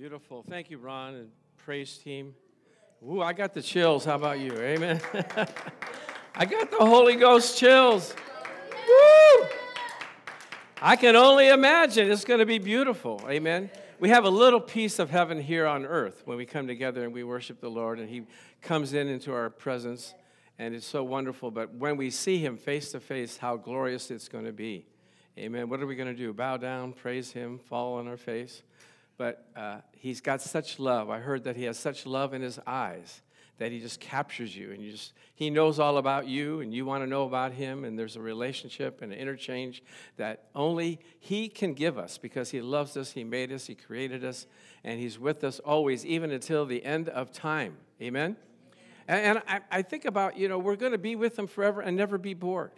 Beautiful. Thank you, Ron, and praise team. Ooh, I got the chills. How about you? Amen. I got the Holy Ghost chills. Woo! I can only imagine. It's going to be beautiful. Amen. We have a little piece of heaven here on earth when we come together and we worship the Lord, and He comes into our presence, and it's so wonderful. But when we see Him face to face, how glorious it's going to be. Amen. What are we going to do? Bow down, praise Him, fall on our face. But He's got such love. I heard that He has such love in His eyes that He just captures you, and He knows all about you, and you want to know about Him, and there's a relationship and an interchange that only He can give us because He loves us, He made us, He created us, and He's with us always, even until the end of time. Amen? And I think about, we're going to be with Him forever and never be bored.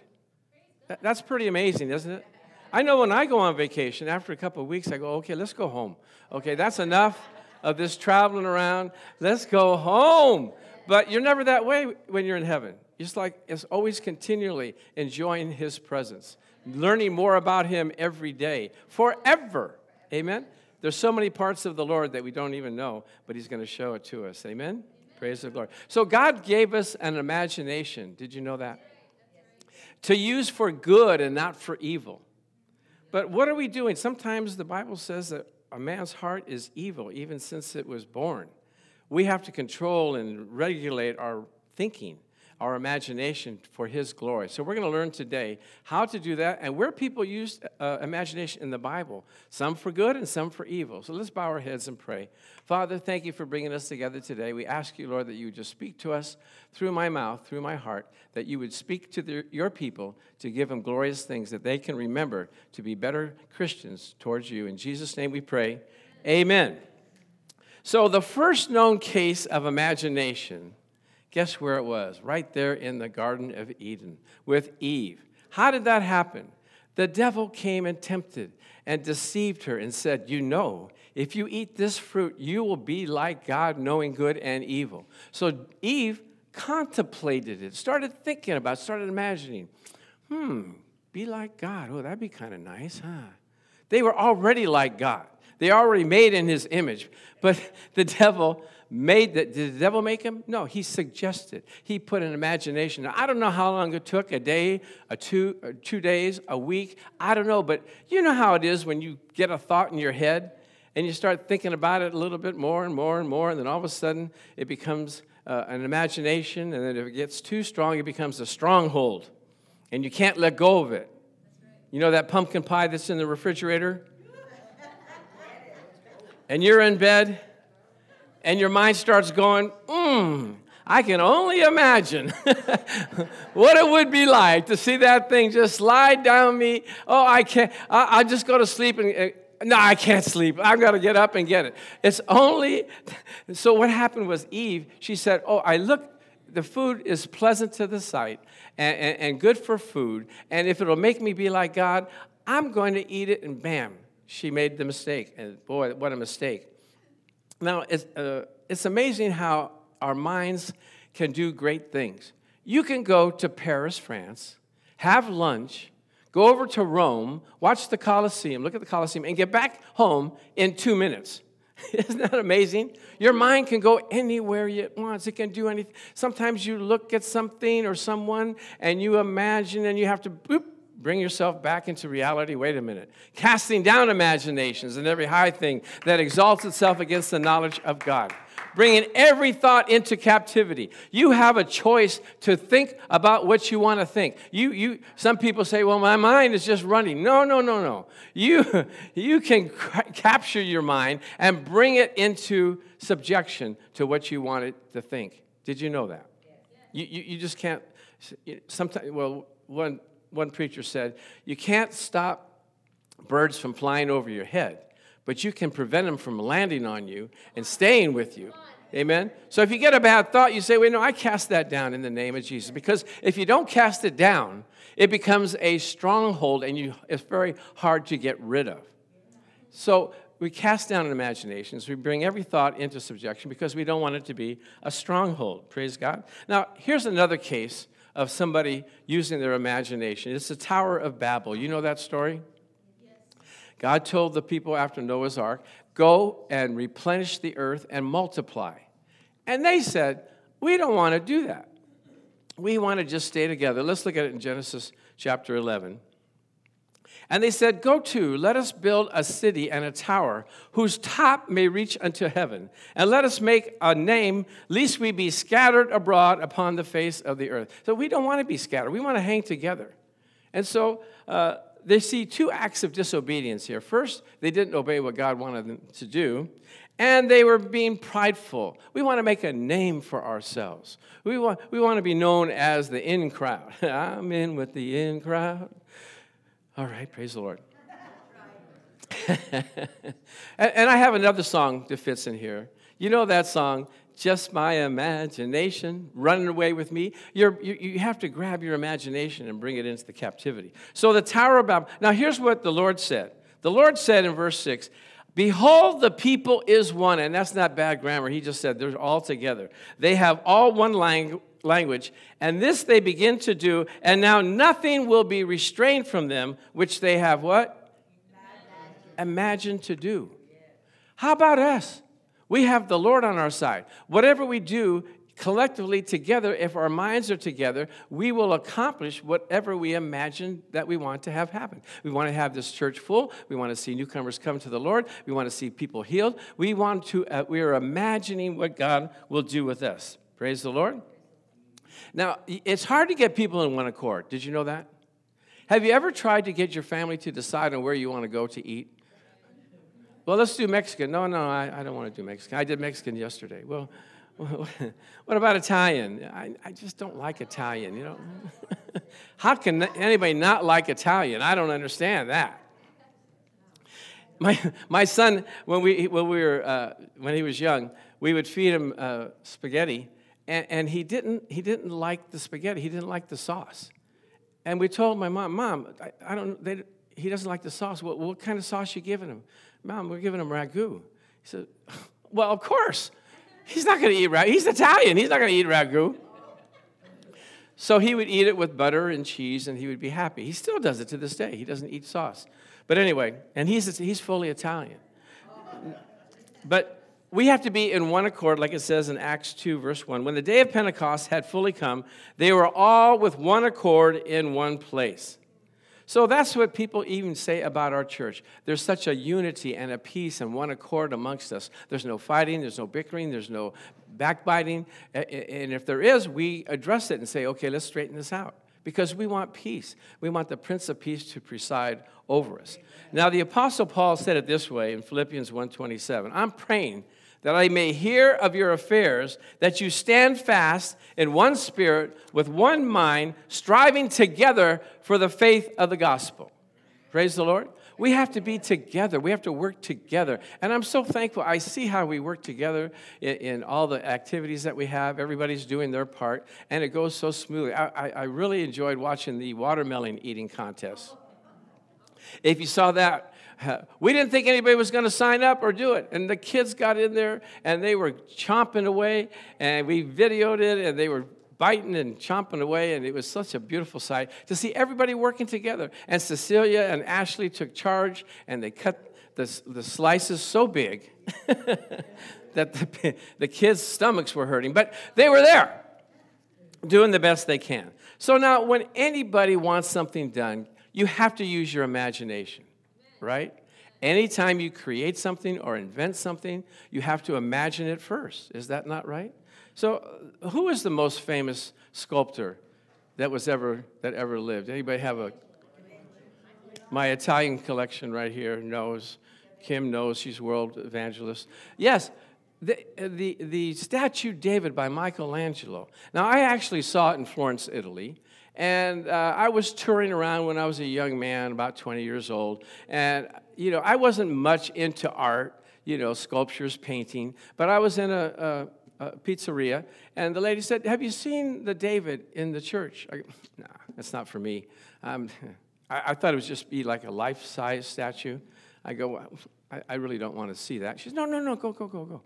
That's pretty amazing, isn't it? I know when I go on vacation, after a couple of weeks, I go, okay, let's go home. Okay, that's enough of this traveling around. Let's go home. But you're never that way when you're in heaven. It's like it's always continually enjoying His presence, learning more about Him every day, forever. Amen? There's so many parts of the Lord that we don't even know, but He's going to show it to us. Amen? Amen. Praise the Lord. So God gave us an imagination. Did you know that? To use for good and not for evil. But what are we doing? Sometimes the Bible says that a man's heart is evil, even since it was born. We have to control and regulate our thinking, our imagination for His glory. So we're going to learn today how to do that and where people use imagination in the Bible, some for good and some for evil. So let's bow our heads and pray. Father, thank You for bringing us together today. We ask You, Lord, that You would just speak to us through my mouth, through my heart, that You would speak to Your people to give them glorious things that they can remember to be better Christians towards You. In Jesus' name we pray. Amen. So the first known case of imagination, guess where it was? Right there in the Garden of Eden with Eve. How did that happen? The devil came and tempted and deceived her and said, if you eat this fruit, you will be like God, knowing good and evil. So Eve contemplated it, started thinking about it, started imagining. Be like God. Oh, that'd be kind of nice, huh? They were already like God. They already made in His image, but the devil made that. Did the devil make him? No, he suggested. He put an imagination. Now, I don't know how long it took, a day, two days, a week. I don't know, but you know how it is when you get a thought in your head and you start thinking about it a little bit more and more and more, and then all of a sudden it becomes an imagination, and then if it gets too strong, it becomes a stronghold, and you can't let go of it. That's right. You know that pumpkin pie that's in the refrigerator? And you're in bed, and your mind starts going, I can only imagine what it would be like to see that thing just slide down me. Oh, I can't. I just go to sleep, and no, I can't sleep. I've got to get up and get it. So what happened was Eve, she said, the food is pleasant to the sight and good for food, and if it'll make me be like God, I'm going to eat it, and bam. She made the mistake, and boy, what a mistake. Now, it's amazing how our minds can do great things. You can go to Paris, France, have lunch, go over to Rome, watch the Colosseum, look at the Colosseum, and get back home in 2 minutes. Isn't that amazing? Your mind can go anywhere it wants. It can do anything. Sometimes you look at something or someone, and you imagine, and you have to bring yourself back into reality. Wait a minute. Casting down imaginations and every high thing that exalts itself against the knowledge of God. Bringing every thought into captivity. You have a choice to think about what you want to think. Some people say, well, my mind is just running. No. You can capture your mind and bring it into subjection to what you want it to think. Did you know that? Yeah. You just can't. Sometimes, One preacher said, you can't stop birds from flying over your head, but you can prevent them from landing on you and staying with you. Amen? So if you get a bad thought, you say, I cast that down in the name of Jesus. Because if you don't cast it down, it becomes a stronghold, and it's very hard to get rid of. So we cast down imaginations. We bring every thought into subjection because we don't want it to be a stronghold. Praise God. Now, here's another case of somebody using their imagination. It's the Tower of Babel. You know that story? Yes. God told the people after Noah's Ark, go and replenish the earth and multiply. And they said, we don't want to do that. We want to just stay together. Let's look at it in Genesis chapter 11. And they said, go to, let us build a city and a tower, whose top may reach unto heaven. And let us make a name, lest we be scattered abroad upon the face of the earth. So we don't want to be scattered. We want to hang together. And so they see two acts of disobedience here. First, they didn't obey what God wanted them to do. And they were being prideful. We want to make a name for ourselves. We want to be known as the in crowd. I'm in with the in crowd. All right, praise the Lord. And I have another song that fits in here. You know that song, Just My Imagination, Running Away With Me? You have to grab your imagination and bring it into the captivity. So the Tower of Babel. Now here's what the Lord said. The Lord said in verse 6, behold, the people is one. And that's not bad grammar. He just said they're all together. They have all one language. And this they begin to do. And now nothing will be restrained from them, which they have what? Imagined to do. How about us? We have the Lord on our side. Whatever we do collectively together, if our minds are together, we will accomplish whatever we imagine that we want to have happen. We want to have this church full. We want to see newcomers come to the Lord. We want to see people healed. We are imagining what God will do with us. Praise the Lord. Now, it's hard to get people in one accord. Did you know that? Have you ever tried to get your family to decide on where you want to go to eat? Well, let's do Mexican. No, I don't want to do Mexican. I did Mexican yesterday. Well, what about Italian? I just don't like Italian, you know. How can anybody not like Italian? I don't understand that. My son, when he was young, we would feed him spaghetti, and he didn't like the spaghetti. He didn't like the sauce, and we told my mom, he doesn't like the sauce. What kind of sauce you giving him? Mom, we're giving him ragu. He said, well, of course. He's not going to eat ragu. He's Italian. He's not going to eat ragu. So he would eat it with butter and cheese, and he would be happy. He still does it to this day. He doesn't eat sauce. But anyway, and he's fully Italian. But we have to be in one accord, like it says in Acts 2, verse 1. When the day of Pentecost had fully come, they were all with one accord in one place. So that's what people even say about our church. There's such a unity and a peace and one accord amongst us. There's no fighting. There's no bickering. There's no backbiting. And if there is, we address it and say, okay, let's straighten this out. Because we want peace. We want the Prince of Peace to preside over us. Now, the Apostle Paul said it this way in Philippians 1:27. I'm praying that I may hear of your affairs, that you stand fast in one spirit, with one mind, striving together for the faith of the gospel. Praise the Lord. We have to be together. We have to work together. And I'm so thankful. I see how we work together in all the activities that we have. Everybody's doing their part, and it goes so smoothly. I really enjoyed watching the watermelon eating contest. If you saw that, we didn't think anybody was going to sign up or do it. And the kids got in there, and they were chomping away, and we videoed it, and they were biting and chomping away, and it was such a beautiful sight to see everybody working together. And Cecilia and Ashley took charge, and they cut the slices so big that the kids' stomachs were hurting. But they were there doing the best they can. So now when anybody wants something done, you have to use your imagination. Right? Anytime you create something or invent something, you have to imagine it first. Is that not right? So, who is the most famous sculptor that ever lived? Anybody have my Italian collection right here knows. Kim knows. She's world evangelist. Yes, the statue David by Michelangelo. Now, I actually saw it in Florence, Italy. And I was touring around when I was a young man, about 20 years old. And, I wasn't much into art, sculptures, painting. But I was in a pizzeria, and the lady said, have you seen the David in the church? I go, nah, that's not for me. I thought it would just be like a life-size statue. I go, well, I really don't want to see that. She says, no, go.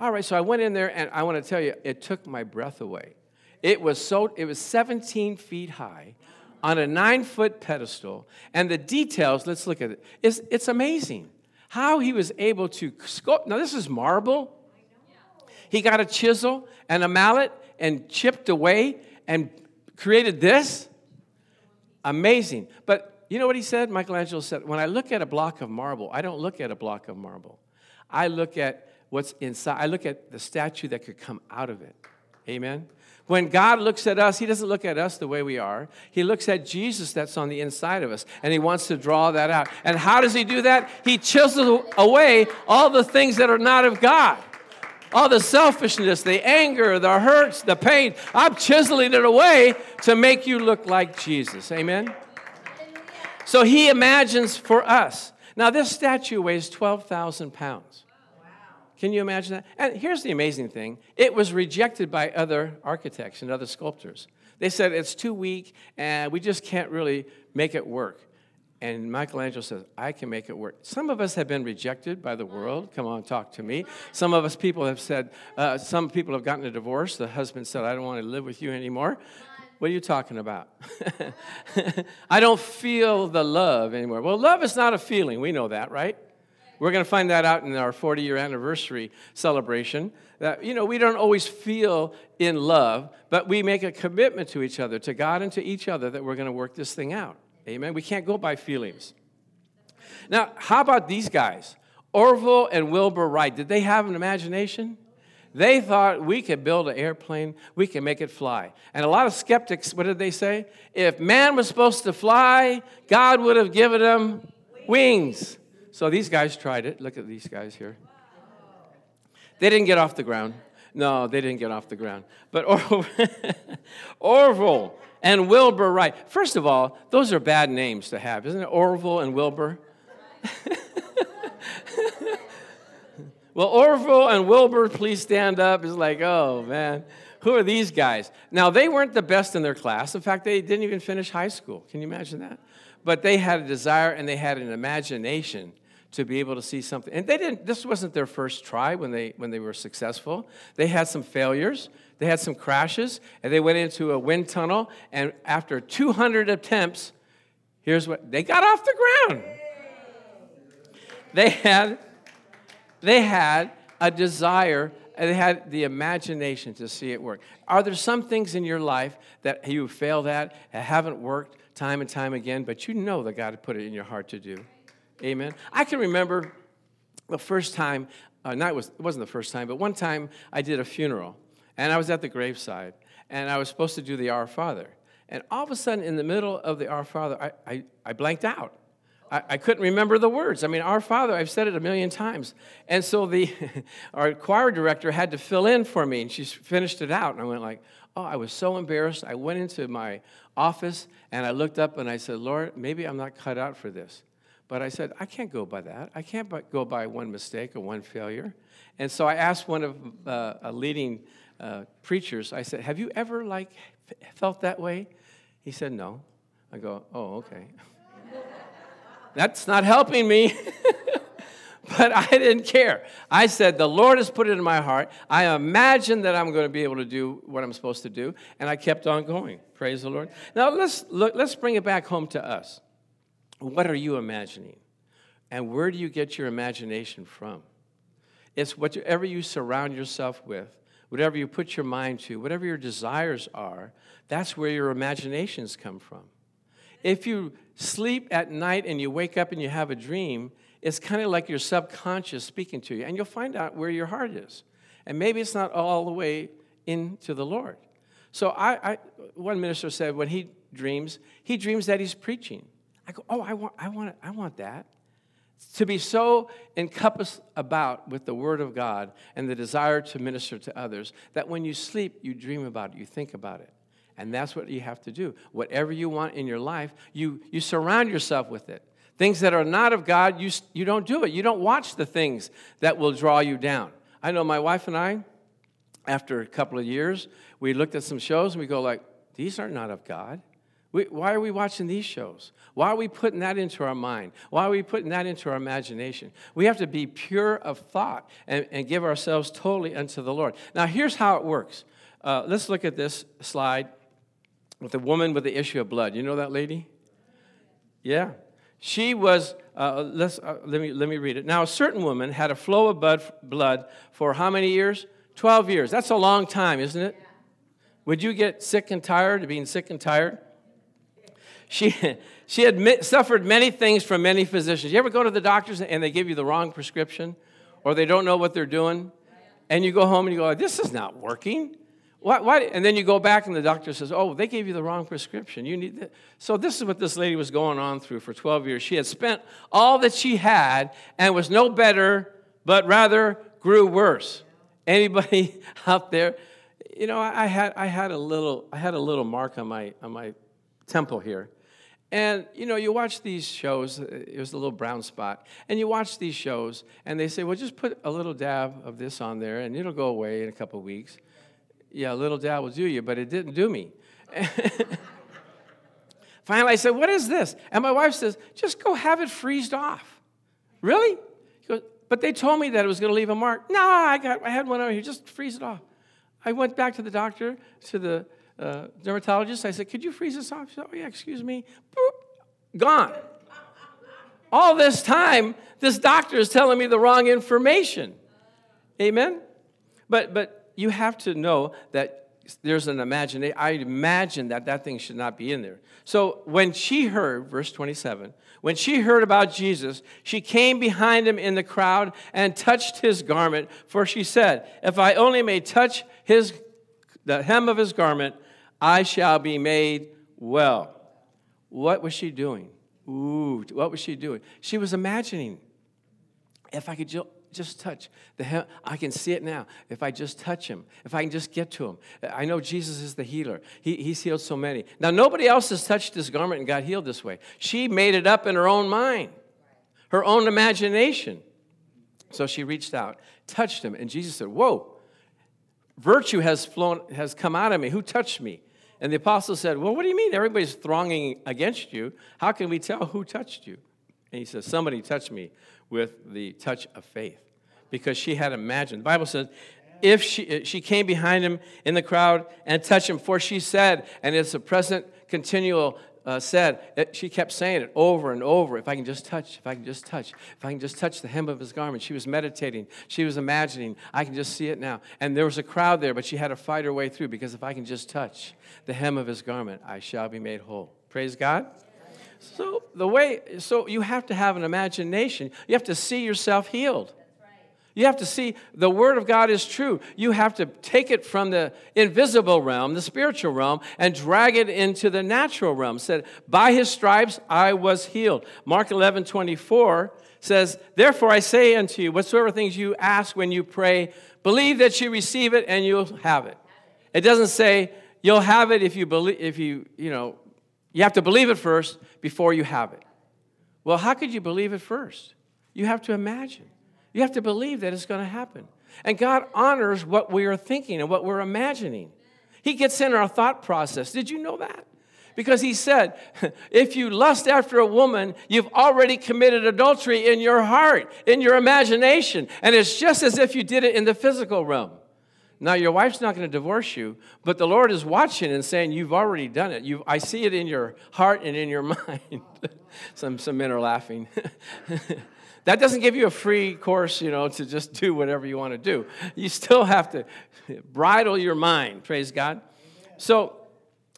All right, so I went in there, and I want to tell you, it took my breath away. It was 17 feet high, on a 9-foot pedestal. And the details, let's look at it. It's amazing how he was able to sculpt. Now, this is marble. He got a chisel and a mallet and chipped away and created this. Amazing. But you know what he said? Michelangelo said, when I look at a block of marble, I don't look at a block of marble. I look at what's inside. I look at the statue that could come out of it. Amen? When God looks at us, he doesn't look at us the way we are. He looks at Jesus that's on the inside of us, and he wants to draw that out. And how does he do that? He chisels away all the things that are not of God. All the selfishness, the anger, the hurts, the pain. I'm chiseling it away to make you look like Jesus. Amen? So he imagines for us. Now, this statue weighs 12,000 pounds. Can you imagine that? And here's the amazing thing. It was rejected by other architects and other sculptors. They said, it's too weak, and we just can't really make it work. And Michelangelo says, I can make it work. Some of us have been rejected by the world. Come on, talk to me. Some of us people have said, some people have gotten a divorce. The husband said, I don't want to live with you anymore. What are you talking about? I don't feel the love anymore. Well, love is not a feeling. We know that, right? We're going to find that out in our 40-year anniversary celebration. That, you know, we don't always feel in love, but we make a commitment to each other, to God and to each other, that we're going to work this thing out. Amen? We can't go by feelings. Now, how about these guys? Orville and Wilbur Wright. Did they have an imagination? They thought we could build an airplane. We can make it fly. And a lot of skeptics, what did they say? If man was supposed to fly, God would have given him wings. So these guys tried it. Look at these guys here. They didn't get off the ground. No, they didn't get off the ground. But Orville and Wilbur Wright. First of all, those are bad names to have, isn't it? Orville and Wilbur. Well, Orville and Wilbur, please stand up. It's like, oh, man, who are these guys? Now, they weren't the best in their class. In fact, they didn't even finish high school. Can you imagine that? But they had a desire and they had an imagination to be able to see something. And they didn't. This wasn't their first try when they were successful. They had some failures. They had some crashes. And they went into a wind tunnel. And after 200 attempts, here's what. They got off the ground. They had a desire. They had the imagination to see it work. Are there some things in your life that you failed at and haven't worked time and time again, but you know that God put it in your heart to do? Amen. I can remember the first time, it wasn't the first time, but one time I did a funeral, and I was at the graveside, and I was supposed to do the Our Father. And all of a sudden, in the middle of the Our Father, I blanked out. I couldn't remember the words. I mean, Our Father, I've said it a million times. And so our choir director had to fill in for me, and she finished it out. And I went like, oh, I was so embarrassed. I went into my office, and I looked up, and I said, Lord, maybe I'm not cut out for this. But I said, I can't go by that. I can't go by one mistake or one failure. And so I asked one of a leading preachers, I said, have you ever, felt that way? He said, no. I go, oh, okay. That's not helping me. But I didn't care. I said, the Lord has put it in my heart. I imagine that I'm going to be able to do what I'm supposed to do. And I kept on going. Praise the Lord. Now, let's bring it back home to us. What are you imagining? And where do you get your imagination from? It's whatever you surround yourself with, whatever you put your mind to, whatever your desires are, that's where your imaginations come from. If you sleep at night and you wake up and you have a dream, it's kind of like your subconscious speaking to you, and you'll find out where your heart is. And maybe it's not all the way into the Lord. So one minister said when he dreams that he's preaching. I go, oh, I want that. To be so encompassed about with the Word of God and the desire to minister to others that when you sleep, you dream about it, you think about it. And that's what you have to do. Whatever you want in your life, you surround yourself with it. Things that are not of God, you don't do it. You don't watch the things that will draw you down. I know my wife and I, after a couple of years, we looked at some shows and we go like, these are not of God. Why are we watching these shows? Why are we putting that into our mind? Why are we putting that into our imagination? We have to be pure of thought and give ourselves totally unto the Lord. Now, here's how it works. Let's look at this slide. with the woman with the issue of blood. You know that lady? Yeah. She was, let me read it. Now, a certain woman had a flow of blood for how many years? 12 years. That's a long time, isn't it? Would you get sick and tired of being sick and tired? She had suffered many things from many physicians. You ever go to the doctors and they give you the wrong prescription? Or they don't know what they're doing? And you go home and you go, this is not working. Why? And then you go back and the doctor says, oh, they gave you the wrong prescription. You need that. So this is what this lady was going on through for 12 years. She had spent all that she had and was no better, but rather grew worse. Anybody out there? You know, I had a little mark on my temple here. And, you know, you watch these shows, it was a little brown spot, and you watch these shows, and they say, well, just put a little dab of this on there, and it'll go away in a couple of weeks. Yeah, a little dab will do you, but it didn't do me. Finally, I said, what is this? And my wife says, just go have it freezed off. Really? She goes, but they told me that it was going to leave a mark. No, I had one over here, just freeze it off. I went back to the doctor, to the dermatologist. I said, could you freeze this off? She said, oh, yeah, excuse me. Boop, gone. All this time, this doctor is telling me the wrong information. Amen? But you have to know that there's an imagination. I imagine that thing should not be in there. So when she heard, verse 27, when she heard about Jesus, she came behind him in the crowd and touched his garment, for she said, if I only may touch the hem of his garment, I shall be made well. What was she doing? What was she doing? She was imagining, if I could just touch the hem, I can see it now. If I just touch him, if I can just get to him. I know Jesus is the healer. He's healed so many. Now, nobody else has touched his garment and got healed this way. She made it up in her own mind, her own imagination. So she reached out, touched him, and Jesus said, whoa. Virtue has come out of me. Who touched me? And the apostles said, well, what do you mean? Everybody's thronging against you. How can we tell who touched you? And he says, somebody touched me with the touch of faith, because she had imagined. The Bible says, if she came behind him in the crowd and touched him, for she said, and it's a present continual said, she kept saying it over and over, if I can just touch the hem of his garment. She was meditating. She was imagining. I can just see it now. And there was a crowd there, but she had to fight her way through, because if I can just touch the hem of his garment, I shall be made whole. Praise God. So you have to have an imagination. You have to see yourself healed. You have to see the Word of God is true. You have to take it from the invisible realm, the spiritual realm, and drag it into the natural realm. It said, by his stripes I was healed. Mark 11:24 says, therefore I say unto you, whatsoever things you ask when you pray, believe that you receive it and you'll have it. It doesn't say you'll have it if you believe, you have to believe it first before you have it. Well, how could you believe it first? You have to imagine. You have to believe that it's going to happen. And God honors what we are thinking and what we're imagining. He gets in our thought process. Did you know that? Because he said, if you lust after a woman, you've already committed adultery in your heart, in your imagination. And it's just as if you did it in the physical realm. Now, your wife's not going to divorce you, but the Lord is watching and saying, you've already done it. I see it in your heart and in your mind. Some men are laughing. That doesn't give you a free course, to just do whatever you want to do. You still have to bridle your mind, praise God. So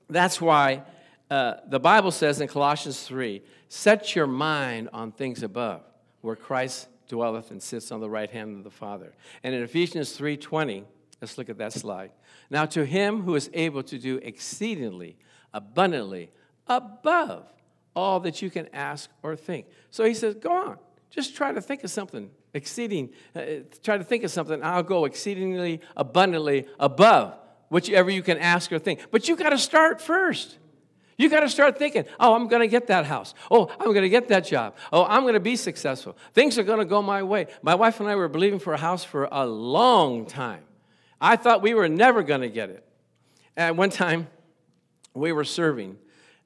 that's why the Bible says in Colossians 3, set your mind on things above, where Christ dwelleth and sits on the right hand of the Father. And in Ephesians 3:20, let's look at that slide. Now to him who is able to do exceedingly, abundantly, above all that you can ask or think. So he says, go on. Just try to think of something exceeding. Try to think of something. I'll go exceedingly abundantly above whichever you can ask or think. But you got to start first. You got to start thinking, oh, I'm going to get that house. Oh, I'm going to get that job. Oh, I'm going to be successful. Things are going to go my way. My wife and I were believing for a house for a long time. I thought we were never going to get it. And one time, we were serving.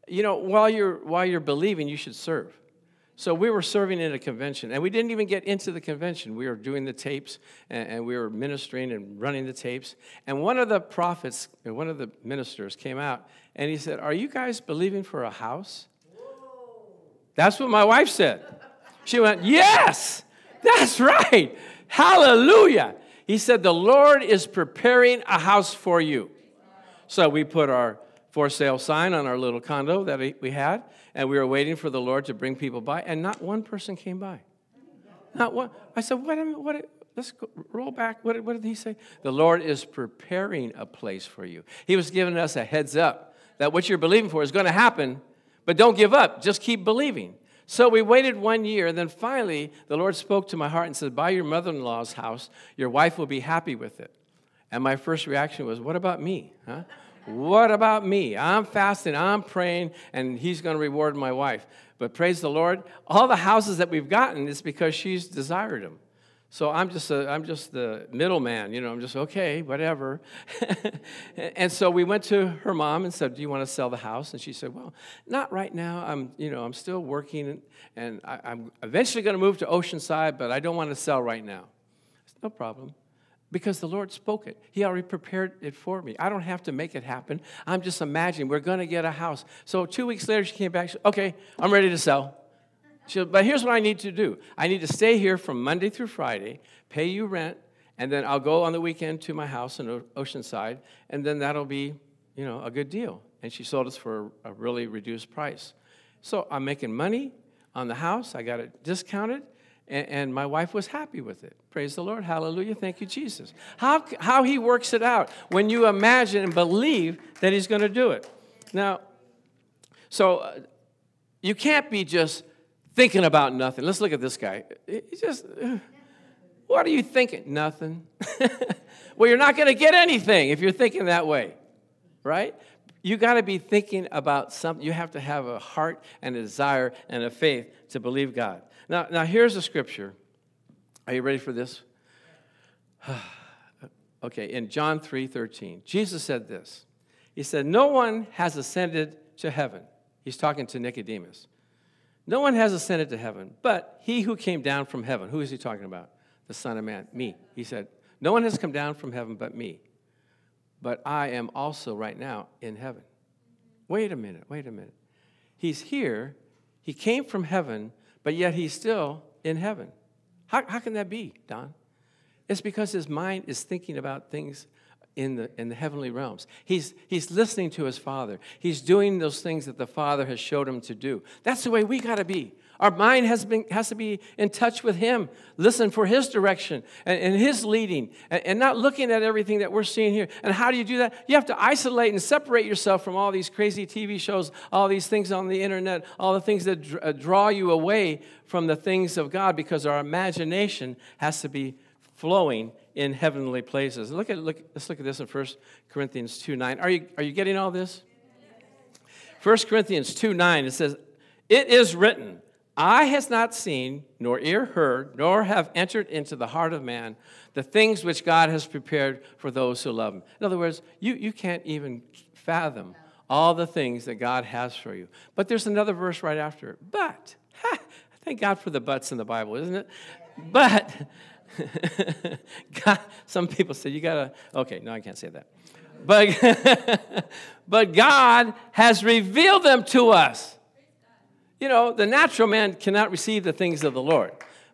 While you're believing, you should serve. So we were serving at a convention, and we didn't even get into the convention. We were doing the tapes, and we were ministering and running the tapes. And one of the prophets, one of the ministers came out, and he said, "Are you guys believing for a house?" Whoa. That's what my wife said. She went, "Yes, that's right. Hallelujah." He said, "The Lord is preparing a house for you." So we put our for sale sign on our little condo that we had, and we were waiting for the Lord to bring people by, and not one person came by. Not one. I said, "Wait a minute, let's go, roll back. What did he say?" The Lord is preparing a place for you. He was giving us a heads up that what you're believing for is going to happen, but don't give up. Just keep believing. So we waited 1 year, and then finally the Lord spoke to my heart and said, "Buy your mother-in-law's house. Your wife will be happy with it." And my first reaction was, "What about me, huh? What about me? I'm fasting, I'm praying, and he's going to reward my wife." But praise the Lord, all the houses that we've gotten is because she's desired them. So I'm just the middleman, you know. I'm just okay, whatever. And so we went to her mom and said, "Do you want to sell the house?" And she said, "Well, not right now. I'm still working, and I'm eventually going to move to Oceanside, but I don't want to sell right now." I said, "No problem." Because the Lord spoke it. He already prepared it for me. I don't have to make it happen. I'm just imagining we're going to get a house. So 2 weeks later, she came back. She said, "Okay, I'm ready to sell." She said, "But here's what I need to do. I need to stay here from Monday through Friday, pay you rent, and then I'll go on the weekend to my house in Oceanside, and then that'll be, a good deal." And she sold us for a really reduced price. So I'm making money on the house. I got it discounted. And my wife was happy with it. Praise the Lord. Hallelujah. Thank you, Jesus. How he works it out when you imagine and believe that he's going to do it. Now, so you can't be just thinking about nothing. Let's look at this guy. He's just, what are you thinking? Nothing. Well, you're not going to get anything if you're thinking that way, right? You got to be thinking about something. You have to have a heart and a desire and a faith to believe God. Now here's a scripture. Are you ready for this? Okay, in John 3:13, Jesus said this. He said, "No one has ascended to heaven." He's talking to Nicodemus. "No one has ascended to heaven, but he who came down from heaven." Who is he talking about? The Son of Man, me. He said, "No one has come down from heaven but me. But I am also right now in heaven." Wait a minute. He's here. He came from heaven, but yet he's still in heaven. How can that be, Don? It's because his mind is thinking about things in the heavenly realms. He's listening to his Father. He's doing those things that the Father has showed him to do. That's the way we got to be. Our mind has to be in touch with him. Listen for his direction and his leading and not looking at everything that we're seeing here. And how do you do that? You have to isolate and separate yourself from all these crazy TV shows, all these things on the internet, all the things that draw you away from the things of God, because our imagination has to be flowing in heavenly places. Let's look at this in 1 Corinthians 2:9. Are you getting all this? 1 Corinthians 2:9, it says, "It is written, eye has not seen, nor ear heard, nor have entered into the heart of man the things which God has prepared for those who love him." In other words, you can't even fathom all the things that God has for you. But there's another verse right after it. But, thank God for the buts in the Bible, isn't it? But, God, some people say, I can't say that. But God has revealed them to us. The natural man cannot receive the things of the Lord.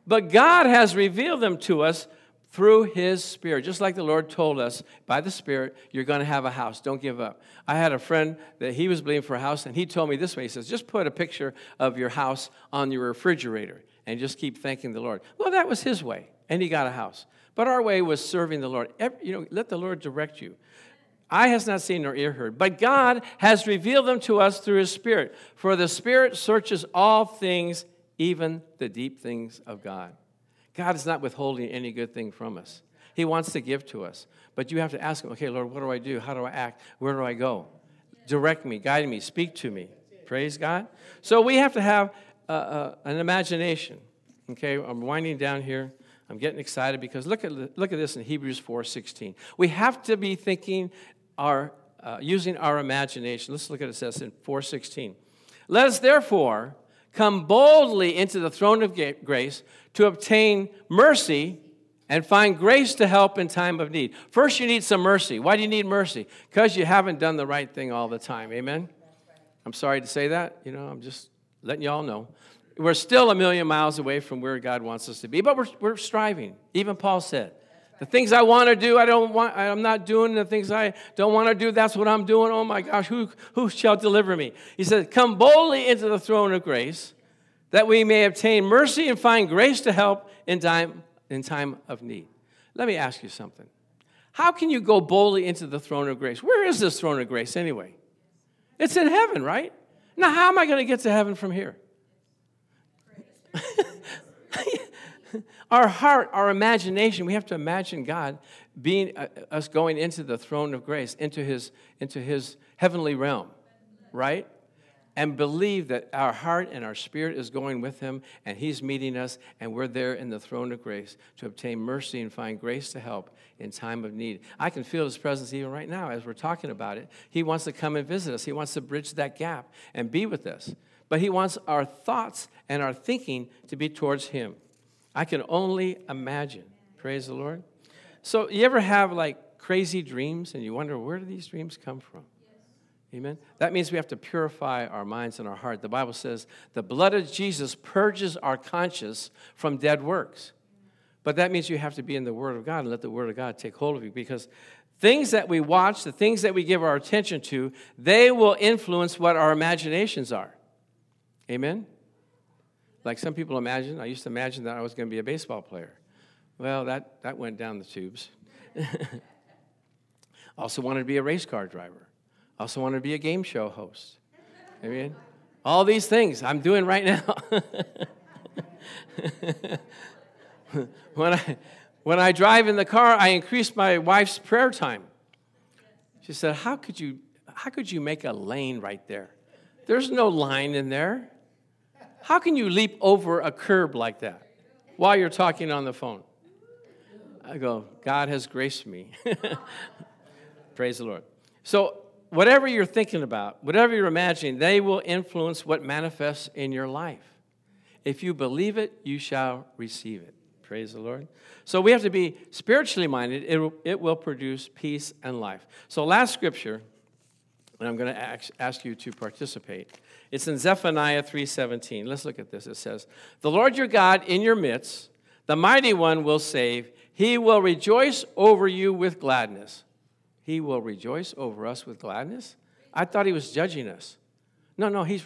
But God has revealed them to us through his Spirit. Just like the Lord told us, by the Spirit, you're going to have a house. Don't give up. I had a friend that he was believing for a house, and he told me this way. He says, "Just put a picture of your house on your refrigerator and just keep thanking the Lord." Well, that was his way, and he got a house. But our way was serving the Lord. Let the Lord direct you. Eye has not seen nor ear heard, but God has revealed them to us through his Spirit. For the Spirit searches all things, even the deep things of God. God is not withholding any good thing from us. He wants to give to us. But you have to ask him, "Okay, Lord, what do I do? How do I act? Where do I go? Direct me, guide me, speak to me." Praise God. So we have to have an imagination. Okay, I'm winding down here. I'm getting excited because look at this in Hebrews 4:16. We have to be thinking using our imagination. Let's look at it says in 4:16. "Let us therefore come boldly into the throne of grace to obtain mercy and find grace to help in time of need. First, you need some mercy. Why do you need mercy? Because you haven't done the right thing all the time. Amen? I'm sorry to say that. You know, I'm just letting y'all know. We're still a million miles away from where God wants us to be, but we're striving. Even Paul said, the things I want to do, I'm not doing. The things I don't want to do, that's what I'm doing. Oh my gosh, who shall deliver me? He said, come boldly into the throne of grace, that we may obtain mercy and find grace to help in time of need. Let me ask you something. How can you go boldly into the throne of grace? Where is this throne of grace anyway? It's in heaven, right? Now, how am I going to get to heaven from here? Our heart, our imagination, we have to imagine God being us going into the throne of grace, into his heavenly realm, right? And believe that our heart and our spirit is going with him, and he's meeting us, and we're there in the throne of grace to obtain mercy and find grace to help in time of need. I can feel his presence even right now as we're talking about it. He wants to come and visit us. He wants to bridge that gap and be with us. But he wants our thoughts and our thinking to be towards him. I can only imagine. Praise the Lord. So you ever have like crazy dreams and you wonder, where do these dreams come from? Yes. Amen. That means we have to purify our minds and our heart. The Bible says the blood of Jesus purges our conscience from dead works. But that means you have to be in the Word of God and let the Word of God take hold of you, because things that we watch, the things that we give our attention to, they will influence what our imaginations are. Amen. Like some people imagine, I used to imagine that I was going to be a baseball player. Well, that went down the tubes. Also wanted to be a race car driver. Also wanted to be a game show host. I mean, all these things I'm doing right now. When I drive in the car, I increased my wife's prayer time. She said, "How could you make a lane right there? There's no line in there. How can you leap over a curb like that while you're talking on the phone?" I go, God has graced me. Praise the Lord. So whatever you're thinking about, whatever you're imagining, they will influence what manifests in your life. If you believe it, you shall receive it. Praise the Lord. So we have to be spiritually minded. It will produce peace and life. So last scripture, and I'm going to ask you to participate. It's in Zephaniah 3:17. Let's look at this. It says, "The Lord your God in your midst, the mighty one will save. He will rejoice over you with gladness." He will rejoice over us with gladness? I thought he was judging us. No, he's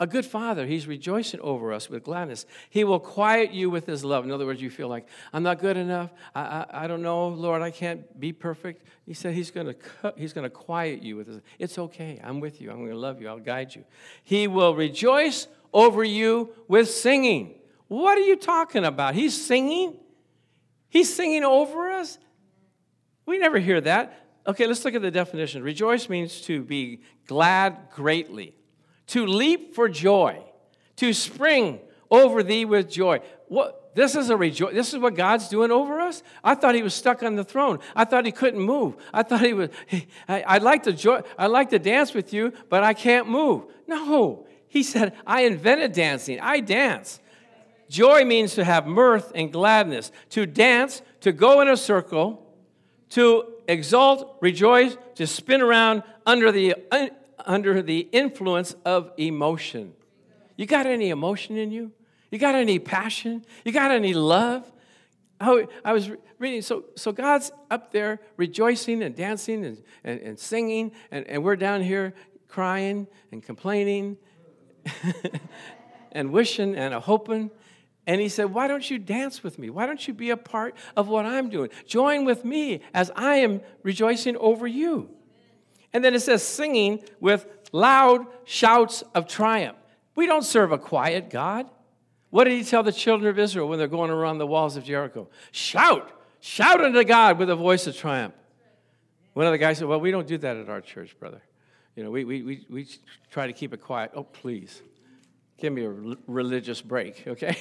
a good father. He's rejoicing over us with gladness. He will quiet you with his love. In other words, you feel like, I'm not good enough. I don't know, Lord, I can't be perfect. He said he's going to quiet you with his love. It's okay. I'm with you. I'm going to love you. I'll guide you. He will rejoice over you with singing. What are you talking about? He's singing? He's singing over us? We never hear that. Okay, let's look at the definition. Rejoice means to be glad greatly, to leap for joy, to spring over thee with joy. What? This is what God's doing over us? I thought he was stuck on the throne. I thought he couldn't move. I thought he was, I'd like to dance with you, but I can't move. No. He said, I invented dancing. I dance. Joy means to have mirth and gladness, to dance, to go in a circle, to exult, rejoice, to spin around under the influence of emotion. You got any emotion in you? You got any passion? You got any love? I was reading, so God's up there rejoicing and dancing and singing, and we're down here crying and complaining and wishing and hoping. And he said, why don't you dance with me? Why don't you be a part of what I'm doing? Join with me as I am rejoicing over you. And then it says singing with loud shouts of triumph. We don't serve a quiet God. What did he tell the children of Israel when they're going around the walls of Jericho? Shout unto God with a voice of triumph. One of the guys said, well, we don't do that at our church, brother. You know, we try to keep it quiet. Oh, please, give me a religious break, okay?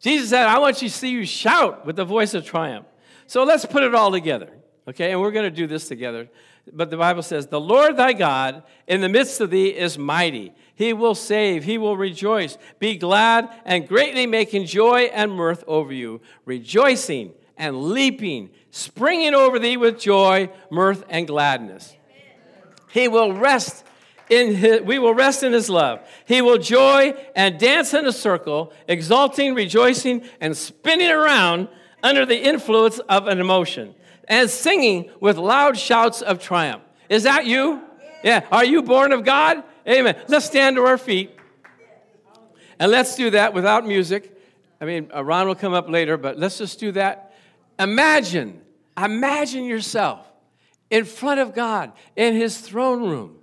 Jesus said, I want you to see you shout with the voice of triumph. So let's put it all together. Okay, and we're going to do this together. But the Bible says, the Lord thy God in the midst of thee is mighty. He will save, he will rejoice. Be glad and greatly making joy and mirth over you, rejoicing and leaping, springing over thee with joy, mirth, and gladness. He will rest in his, we will rest in his love. He will joy and dance in a circle, exalting, rejoicing, and spinning around under the influence of an emotion, and singing with loud shouts of triumph. Is that you? Yeah. Are you born of God? Amen. Let's stand to our feet. And let's do that without music. I mean, Ron will come up later, but let's just do that. Imagine yourself in front of God in his throne room.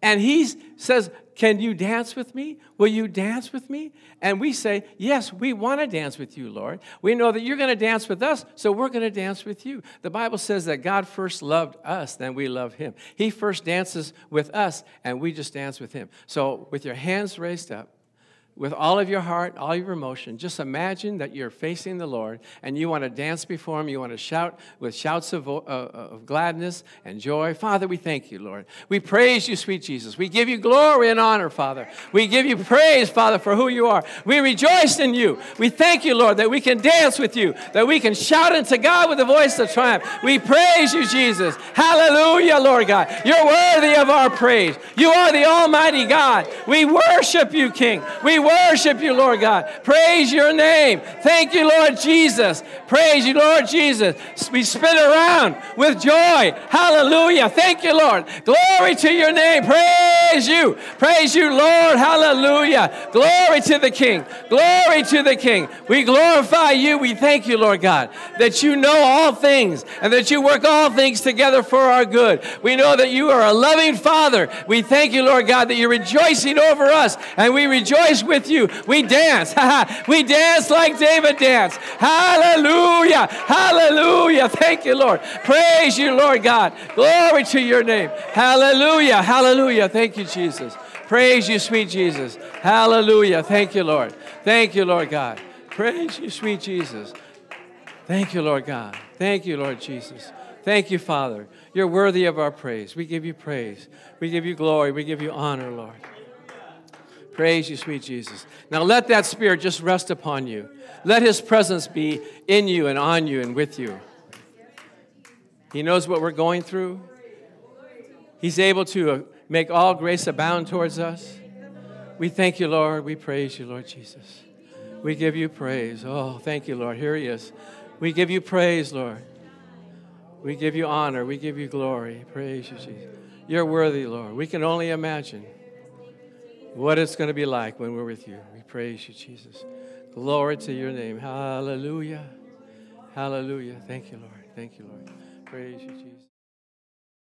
And he says, can you dance with me? Will you dance with me? And we say, yes, we want to dance with you, Lord. We know that you're going to dance with us, so we're going to dance with you. The Bible says that God first loved us, then we love him. He first dances with us, and we just dance with him. So with your hands raised up, with all of your heart, all your emotion, just imagine that you're facing the Lord and you want to dance before him. You want to shout with shouts of gladness and joy. Father, we thank you, Lord. We praise you, sweet Jesus. We give you glory and honor, Father. We give you praise, Father, for who you are. We rejoice in you. We thank you, Lord, that we can dance with you, that we can shout unto God with a voice of triumph. We praise you, Jesus. Hallelujah, Lord God. You're worthy of our praise. You are the Almighty God. We worship you, King. We worship you, Lord God. Praise your name. Thank you, Lord Jesus. Praise you, Lord Jesus. We spin around with joy. Hallelujah. Thank you, Lord. Glory to your name. Praise you. Praise you, Lord. Hallelujah. Glory to the King. Glory to the King. We glorify you. We thank you, Lord God, that you know all things and that you work all things together for our good. We know that you are a loving Father. We thank you, Lord God, that you're rejoicing over us, and we rejoice with you. We dance. We dance like David danced. Hallelujah. Hallelujah. Thank you, Lord. Praise you, Lord God. Glory to your name. Hallelujah. Hallelujah. Thank you, Jesus. Praise you, sweet Jesus. Hallelujah. Thank you, Lord. Thank you, Lord God. Praise you, sweet Jesus. Thank you, Lord God. Thank you, Lord Jesus. Thank you, Father. You're worthy of our praise. We give you praise. We give you glory. We give you honor, Lord. Praise you, sweet Jesus. Now let that Spirit just rest upon you. Let his presence be in you and on you and with you. He knows what we're going through. He's able to make all grace abound towards us. We thank you, Lord. We praise you, Lord Jesus. We give you praise. Oh, thank you, Lord. Here he is. We give you praise, Lord. We give you honor. We give you glory. Praise you, Jesus. You're worthy, Lord. We can only imagine what it's going to be like when we're with you. We praise you, Jesus. Glory to your name. Hallelujah. Hallelujah. Thank you, Lord. Thank you, Lord. Praise you, Jesus.